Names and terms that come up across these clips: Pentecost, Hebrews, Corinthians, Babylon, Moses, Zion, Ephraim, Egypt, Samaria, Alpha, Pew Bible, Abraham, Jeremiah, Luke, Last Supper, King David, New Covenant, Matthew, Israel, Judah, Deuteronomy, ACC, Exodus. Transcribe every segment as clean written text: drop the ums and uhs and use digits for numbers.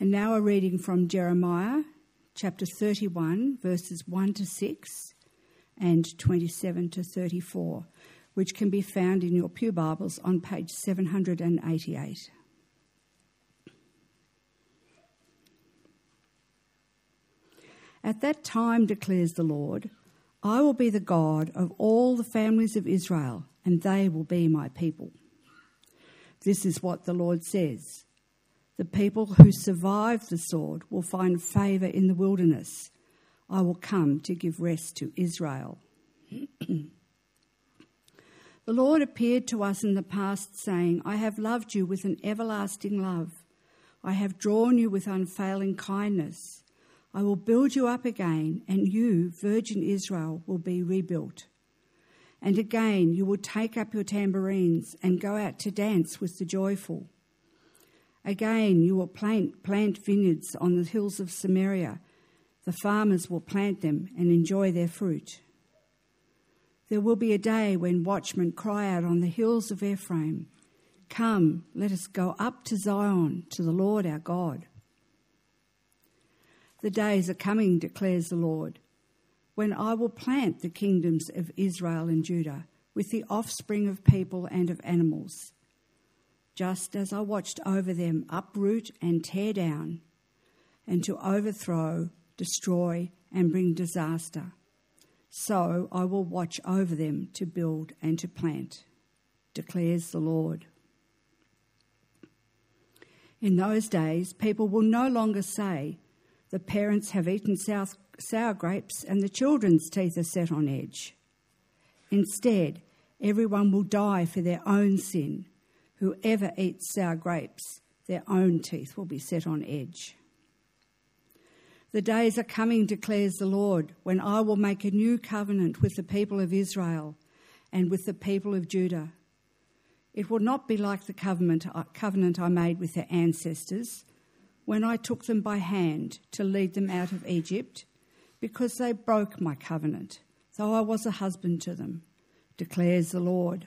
And now a reading from Jeremiah chapter 31, verses 1 to 6 and 27 to 34, which can be found in your Pew Bibles on page 788. At that time, declares the Lord, I will be the God of all the families of Israel, and they will be my people. This is what the Lord says. The people who survive the sword will find favour in the wilderness. I will come to give rest to Israel. The Lord appeared to us in the past, saying, I have loved you with an everlasting love. I have drawn you with unfailing kindness. I will build you up again, and you, virgin Israel, will be rebuilt. And again you will take up your tambourines and go out to dance with the joyful. Again you will plant vineyards on the hills of Samaria. The farmers will plant them and enjoy their fruit. There will be a day when watchmen cry out on the hills of Ephraim, Come, let us go up to Zion, to the Lord our God. The days are coming, declares the Lord, when I will plant the kingdoms of Israel and Judah with the offspring of people and of animals, just as I watched over them, uproot and tear down, and to overthrow, destroy, and bring disaster. So I will watch over them to build and to plant, declares the Lord. In those days, people will no longer say, The parents have eaten sour grapes and the children's teeth are set on edge. Instead, everyone will die for their own sin. Whoever eats sour grapes, their own teeth will be set on edge. The days are coming, declares the Lord, when I will make a new covenant with the people of Israel and with the people of Judah. It will not be like the covenant I made with their ancestors, when I took them by hand to lead them out of Egypt, because they broke my covenant, though I was a husband to them, declares the Lord.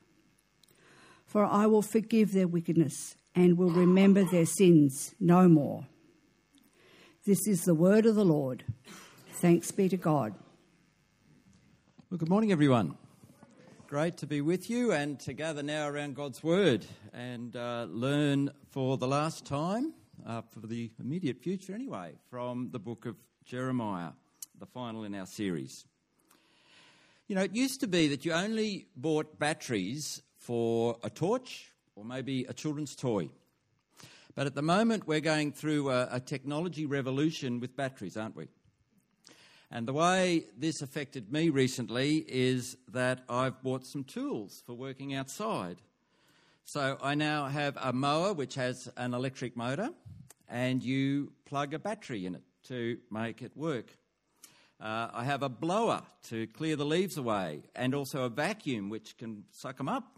For I will forgive their wickedness and will remember their sins no more. This is the word of the Lord. Thanks be to God. Well, good morning, everyone. Great to be with you and to gather now around God's Word and learn for the last time, for the immediate future anyway, from the book of Jeremiah, the final in our series. You know, it used to be that you only bought batteries for a torch or maybe a children's toy. But at the moment we're going through a technology revolution with batteries, aren't we? And the way this affected me recently is that I've bought some tools for working outside. So I now have a mower which has an electric motor, and you plug a battery in it to make it work. I have a blower to clear the leaves away, and also a vacuum which can suck them up,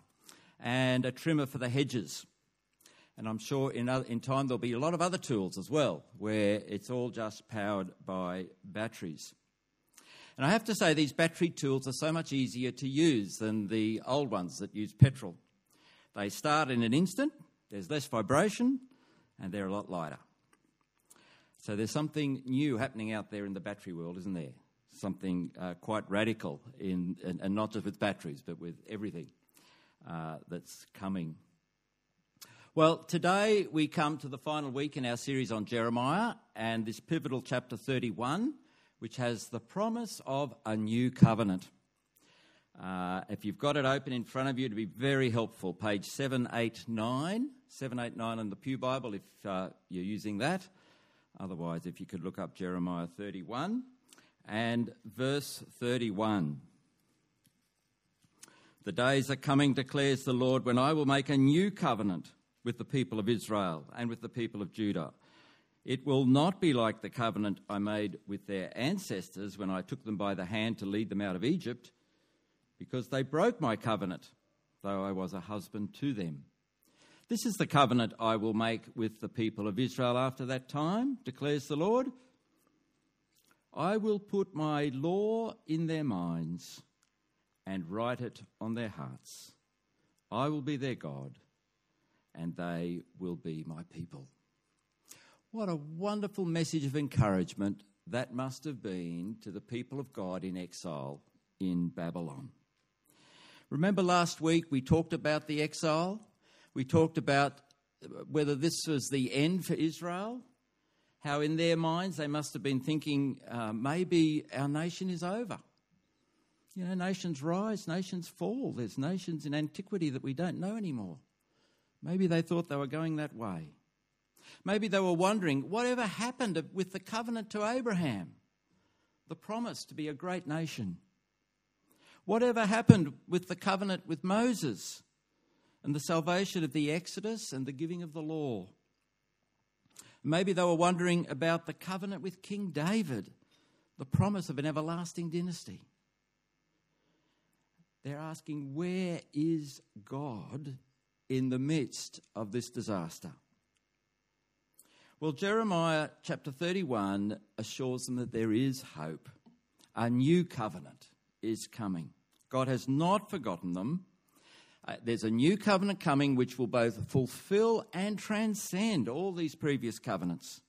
and a trimmer for the hedges. And I'm sure in time there'll be a lot of other tools as well, where it's all just powered by batteries. And I have to say, these battery tools are so much easier to use than the old ones that use petrol. They start in an instant, there's less vibration, and they're a lot lighter. So there's something new happening out there in the battery world, isn't there? Something quite radical, and not just with batteries, but with everything that's coming. Well, today we come to the final week in our series on Jeremiah and this pivotal chapter 31, which has the promise of a new covenant. If you've got it open in front of you, it'd be very helpful. Page 789 in the Pew Bible if you're using that. Otherwise, if you could look up Jeremiah 31 and verse 31. The days are coming, declares the Lord, when I will make a new covenant with the people of Israel and with the people of Judah. It will not be like the covenant I made with their ancestors when I took them by the hand to lead them out of Egypt, because they broke my covenant, though I was a husband to them. This is the covenant I will make with the people of Israel after that time, declares the Lord. I will put my law in their minds and write it on their hearts. I will be their God, and they will be my people. What a wonderful message of encouragement that must have been to the people of God in exile in Babylon. Remember last week we talked about the exile. We talked about whether this was the end for Israel, how in their minds they must have been thinking, maybe our nation is over. You know, nations rise, nations fall. There's nations in antiquity that we don't know anymore. Maybe they thought they were going that way. Maybe they were wondering, whatever happened with the covenant to Abraham, the promise to be a great nation? Whatever happened with the covenant with Moses and the salvation of the Exodus and the giving of the law? Maybe they were wondering about the covenant with King David, the promise of an everlasting dynasty. They're asking, where is God in the midst of this disaster? Well, Jeremiah chapter 31 assures them that there is hope. A new covenant is coming. God has not forgotten them. There's a new covenant coming which will both fulfill and transcend all these previous covenants.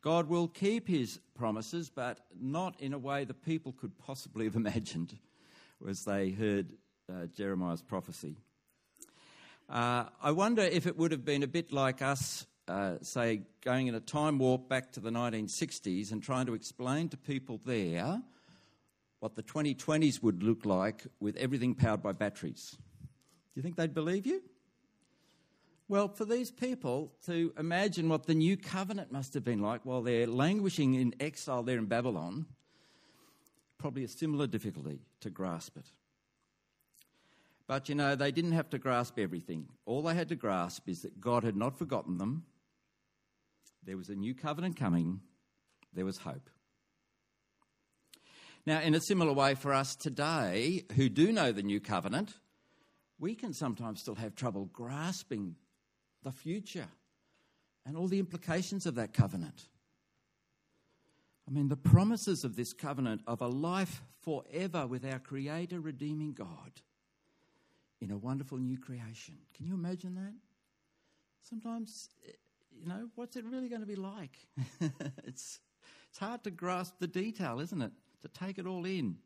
God will keep his promises, but not in a way the people could possibly have imagined as they heard Jeremiah's prophecy. I wonder if it would have been a bit like us say, going in a time warp back to the 1960s and trying to explain to people there what the 2020s would look like with everything powered by batteries. Do you think they'd believe you? Well, for these people to imagine what the new covenant must have been like while they're languishing in exile there in Babylon, probably a similar difficulty to grasp it. But, you know, they didn't have to grasp everything. All they had to grasp is that God had not forgotten them. There was a new covenant coming. There was hope. Now, in a similar way for us today, who do know the new covenant, we can sometimes still have trouble grasping the future and all the implications of that covenant. I mean, the promises of this covenant of a life forever with our Creator, redeeming God in a wonderful new creation. Can you imagine that? Sometimes, you know, what's it really going to be like? It's hard to grasp the detail, isn't it? To take it all in.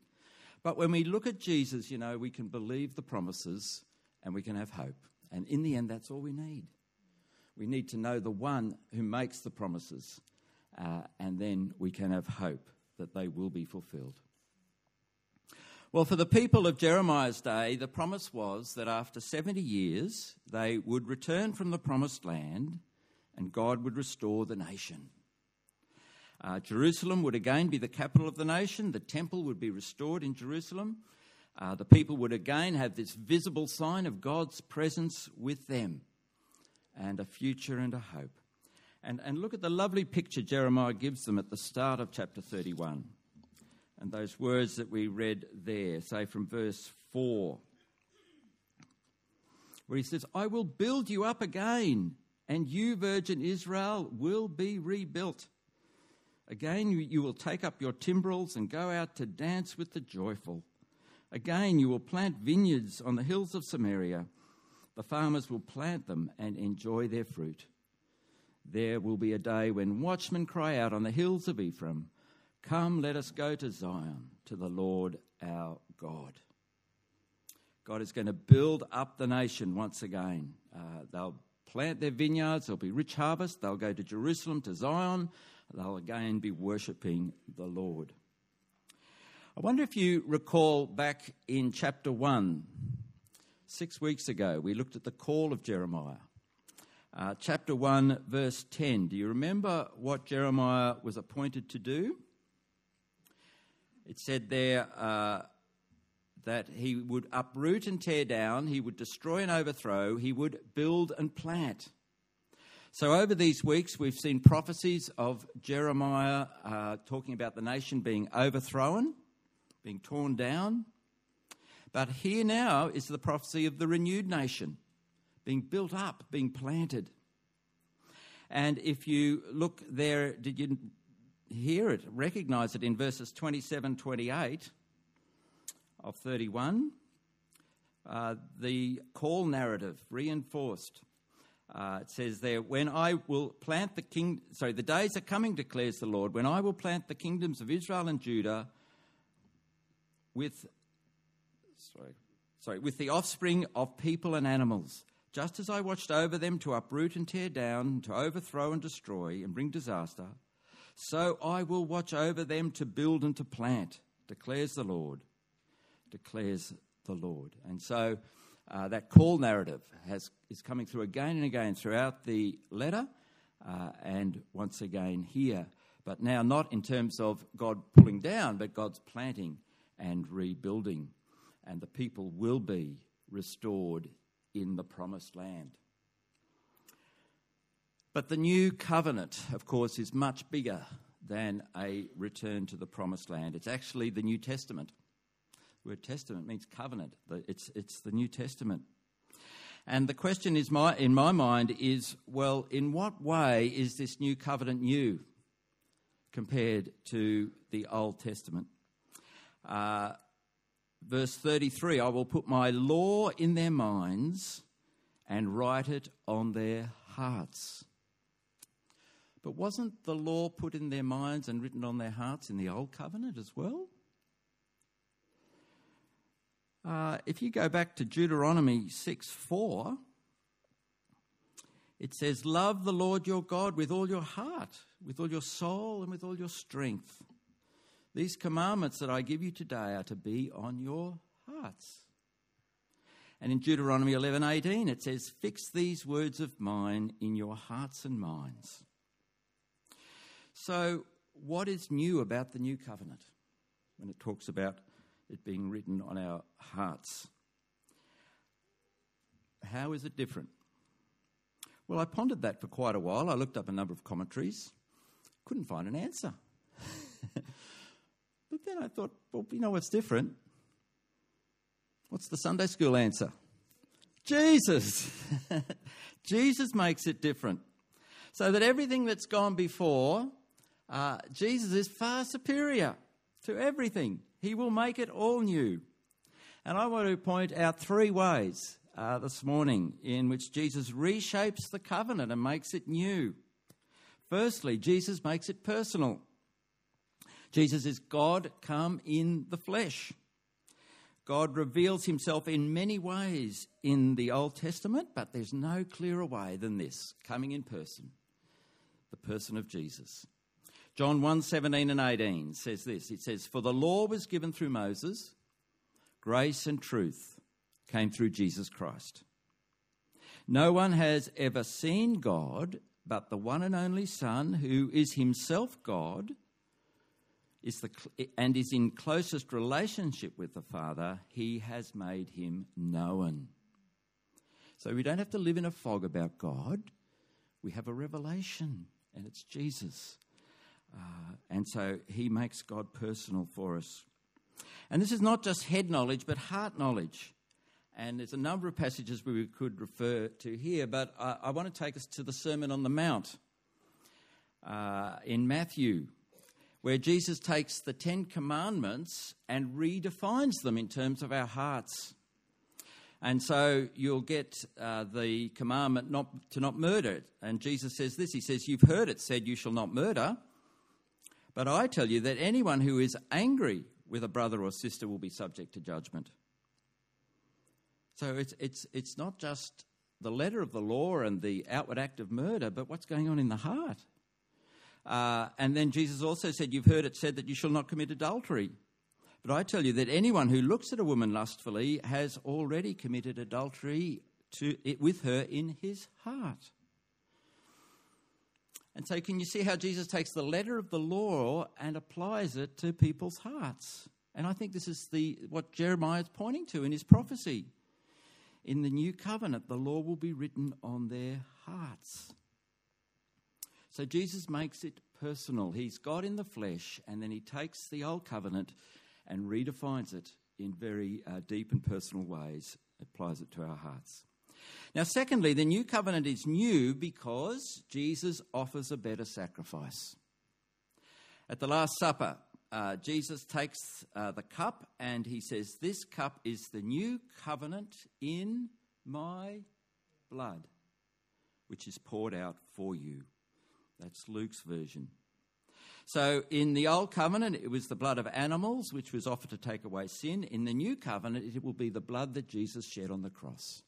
But when we look at Jesus, you know, we can believe the promises and we can have hope. And in the end, that's all we need. We need to know the one who makes the promises, and then we can have hope that they will be fulfilled. Well, for the people of Jeremiah's day, the promise was that after 70 years, they would return from the promised land and God would restore the nation. Jerusalem would again be the capital of the nation. The temple would be restored in Jerusalem. The people would again have this visible sign of God's presence with them, and a future and a hope. And look at the lovely picture Jeremiah gives them at the start of chapter 31. And those words that we read there, say from verse 4, where he says, I will build you up again, and you, virgin Israel, will be rebuilt. Again, you will take up your timbrels and go out to dance with the joyful. Again, you will plant vineyards on the hills of Samaria. The farmers will plant them and enjoy their fruit. There will be a day when watchmen cry out on the hills of Ephraim, come, let us go to Zion, to the Lord our God. God is going to build up the nation once again. They'll plant their vineyards, there'll be rich harvest, they'll go to Jerusalem, to Zion, they'll again be worshipping the Lord. I wonder if you recall back in chapter 1, 6 weeks ago, we looked at the call of Jeremiah. Chapter 1, verse 10. Do you remember what Jeremiah was appointed to do? It said there that he would uproot and tear down, he would destroy and overthrow, he would build and plant. So over these weeks, we've seen prophecies of Jeremiah talking about the nation being overthrown, being torn down. But here now is the prophecy of the renewed nation, being built up, being planted. And if you look there, did you hear it, recognise it in verses 27, 28 of 31? The call narrative reinforced. It says there, when I will plant the king, sorry, the days are coming, declares the Lord, when I will plant the kingdoms of Israel and Judah with the offspring of people and animals, just as I watched over them to uproot and tear down, to overthrow and destroy and bring disaster, so I will watch over them to build and to plant, declares the Lord, declares the Lord. And so that call narrative is coming through again and again throughout the letter and once again here. But now not in terms of God pulling down, but God's planting and rebuilding. And the people will be restored in the promised land. But the new covenant, of course, is much bigger than a return to the promised land. It's actually the New Testament. The word testament means covenant. It's the New Testament. And the question is in my mind is, well, in what way is this new covenant new compared to the Old Testament? Verse 33, I will put my law in their minds and write it on their hearts. But wasn't the law put in their minds and written on their hearts in the Old Covenant as well? If you go back to Deuteronomy 6:4, it says, love the Lord your God with all your heart, with all your soul, and with all your strength. These commandments that I give you today are to be on your hearts. And in Deuteronomy 11:18, it says, fix these words of mine in your hearts and minds. So what is new about the new covenant when it talks about it being written on our hearts? How is it different? Well, I pondered that for quite a while. I looked up a number of commentaries. Couldn't find an answer. But then I thought, well, you know what's different? What's the Sunday school answer? Jesus. Jesus makes it different. So that everything that's gone before, Jesus is far superior to everything. He will make it all new. And I want to point out three ways this morning in which Jesus reshapes the covenant and makes it new. Firstly, Jesus makes it personal. Jesus is God come in the flesh. God reveals himself in many ways in the Old Testament, but there's no clearer way than this, coming in person, the person of Jesus. John 1:17 and 18 says this. It says, for the law was given through Moses, grace and truth came through Jesus Christ. No one has ever seen God, but the one and only Son, who is himself God, and is in closest relationship with the Father. He has made him known. So we don't have to live in a fog about God. We have a revelation, and it's Jesus. And so he makes God personal for us. And this is not just head knowledge, but heart knowledge. And there's a number of passages we could refer to here, but I want to take us to the Sermon on the Mount in Matthew, where Jesus takes the Ten Commandments and redefines them in terms of our hearts. And so you'll get the commandment to not murder. And Jesus says this, he says, you've heard it said you shall not murder. But I tell you that anyone who is angry with a brother or sister will be subject to judgment. So it's not just the letter of the law and the outward act of murder, but what's going on in the heart. And then Jesus also said, you've heard it said that you shall not commit adultery. But I tell you that anyone who looks at a woman lustfully has already committed adultery with her in his heart. And so can you see how Jesus takes the letter of the law and applies it to people's hearts? And I think this is what Jeremiah is pointing to in his prophecy. In the new covenant, the law will be written on their hearts. So Jesus makes it personal. He's God in the flesh, and then he takes the old covenant and redefines it in very deep and personal ways, applies it to our hearts. Now, secondly, the new covenant is new because Jesus offers a better sacrifice. At the Last Supper, Jesus takes the cup and he says, "This cup is the new covenant in my blood, which is poured out for you." That's Luke's version. So in the old covenant, it was the blood of animals, which was offered to take away sin. In the new covenant, it will be the blood that Jesus shed on the cross.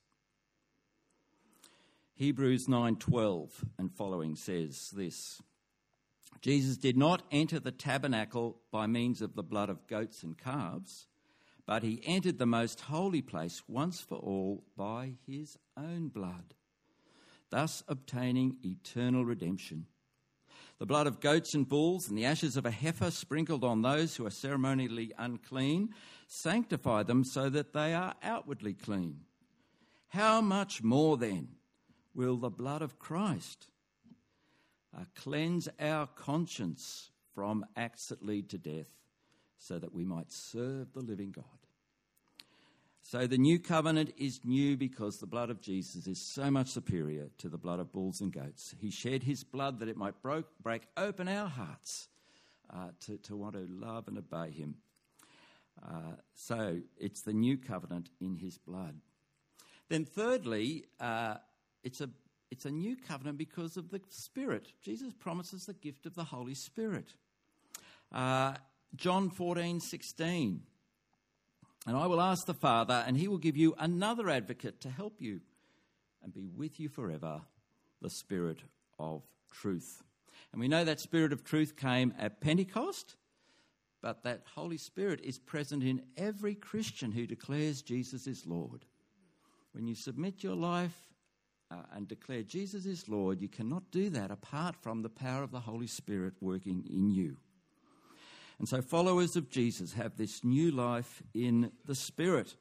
Hebrews 9:12 and following says this: Jesus did not enter the tabernacle by means of the blood of goats and calves, but he entered the most holy place once for all by his own blood, thus obtaining eternal redemption. The blood of goats and bulls and the ashes of a heifer sprinkled on those who are ceremonially unclean sanctify them so that they are outwardly clean. How much more then will the blood of Christ cleanse our conscience from acts that lead to death, so that we might serve the living God? So the new covenant is new because the blood of Jesus is so much superior to the blood of bulls and goats. He shed his blood that it might break open our hearts to want to love and obey him. So it's the new covenant in his blood. Then thirdly, it's a new covenant because of the Spirit. Jesus promises the gift of the Holy Spirit. John 14:16, "And I will ask the Father, and he will give you another advocate to help you and be with you forever, the Spirit of truth." And we know that Spirit of truth came at Pentecost, but that Holy Spirit is present in every Christian who declares Jesus is Lord. When you submit your life and declare Jesus is Lord, you cannot do that apart from the power of the Holy Spirit working in you. And so followers of Jesus have this new life in the Spirit,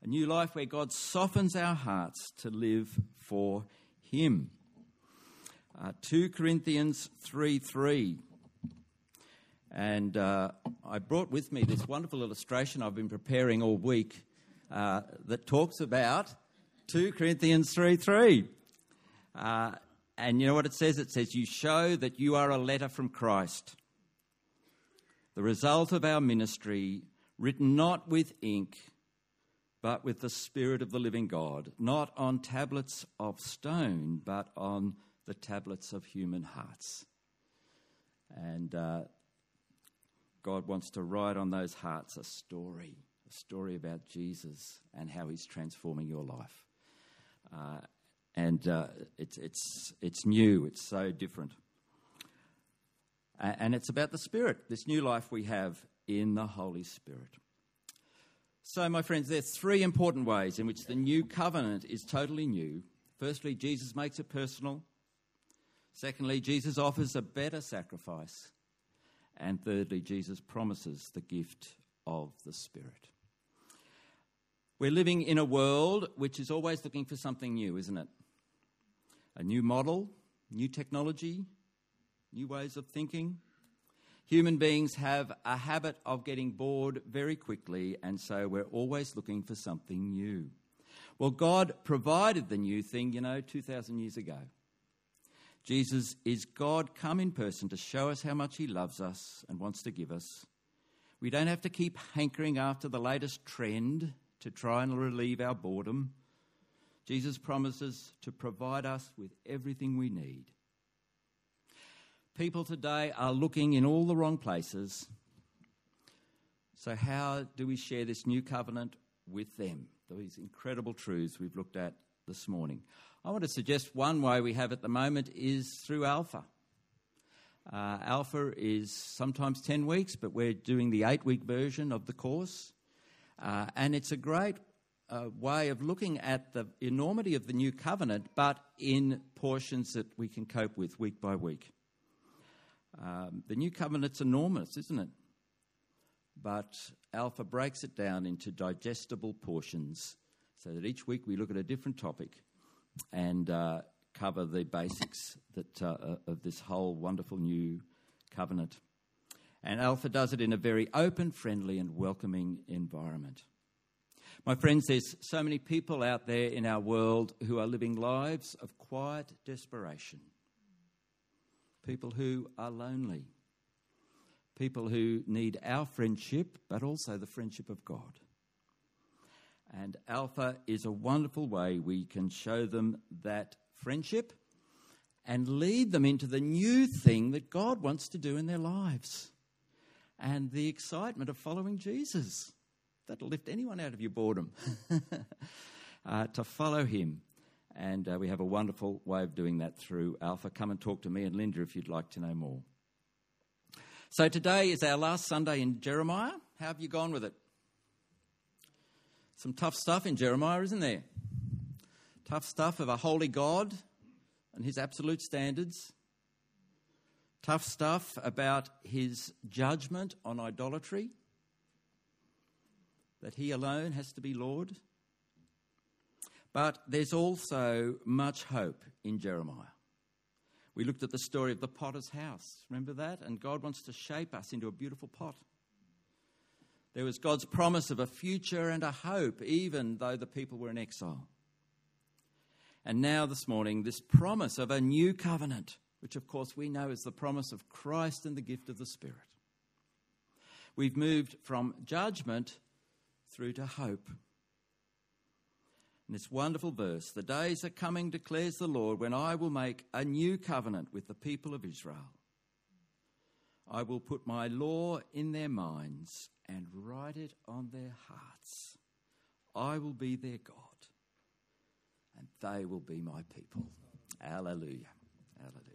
a new life where God softens our hearts to live for him. 2 Corinthians 3:3. And I brought with me this wonderful illustration I've been preparing all week that talks about 2 Corinthians 3:3. And you know what it says? It says, "You show that you are a letter from Christ, the result of our ministry, written not with ink, but with the Spirit of the living God, not on tablets of stone, but on the tablets of human hearts." And God wants to write on those hearts a story about Jesus and how he's transforming your life. It's new. It's so different. And it's about the Spirit, this new life we have in the Holy Spirit. So, my friends, there are three important ways in which the new covenant is totally new. Firstly, Jesus makes it personal. Secondly, Jesus offers a better sacrifice. And thirdly, Jesus promises the gift of the Spirit. We're living in a world which is always looking for something new, isn't it? A new model, new technology, new ways of thinking. Human beings have a habit of getting bored very quickly, and so we're always looking for something new. Well, God provided the new thing, 2,000 years ago. Jesus is God come in person to show us how much he loves us and wants to give us. We don't have to keep hankering after the latest trend to try and relieve our boredom. Jesus promises to provide us with everything we need. People today are looking in all the wrong places. So how do we share this new covenant with them? These incredible truths we've looked at this morning. I want to suggest one way we have at the moment is through Alpha. Alpha is sometimes 10 weeks, but we're doing the 8-week version of the course. And it's a great way of looking at the enormity of the new covenant, but in portions that we can cope with week by week. The new covenant's enormous, isn't it? But Alpha breaks it down into digestible portions so that each week we look at a different topic and cover the basics that of this whole wonderful new covenant. And Alpha does it in a very open, friendly and welcoming environment. My friends, there's so many people out there in our world who are living lives of quiet desperation. People who are lonely. People who need our friendship, but also the friendship of God. And Alpha is a wonderful way we can show them that friendship and lead them into the new thing that God wants to do in their lives and the excitement of following Jesus. That'll lift anyone out of your boredom to follow him. And we have a wonderful way of doing that through Alpha. Come and talk to me and Linda if you'd like to know more. So today is our last Sunday in Jeremiah. How have you gone with it? Some tough stuff in Jeremiah, isn't there? Tough stuff of a holy God and his absolute standards. Tough stuff about his judgment on idolatry, that he alone has to be Lord. But there's also much hope in Jeremiah. We looked at the story of the potter's house, remember that? And God wants to shape us into a beautiful pot. There was God's promise of a future and a hope, even though the people were in exile. And now this morning, this promise of a new covenant, which of course we know is the promise of Christ and the gift of the Spirit. We've moved from judgment through to hope. And this wonderful verse, "The days are coming, declares the Lord, when I will make a new covenant with the people of Israel. I will put my law in their minds and write it on their hearts. I will be their God, and they will be my people." Hallelujah. Hallelujah.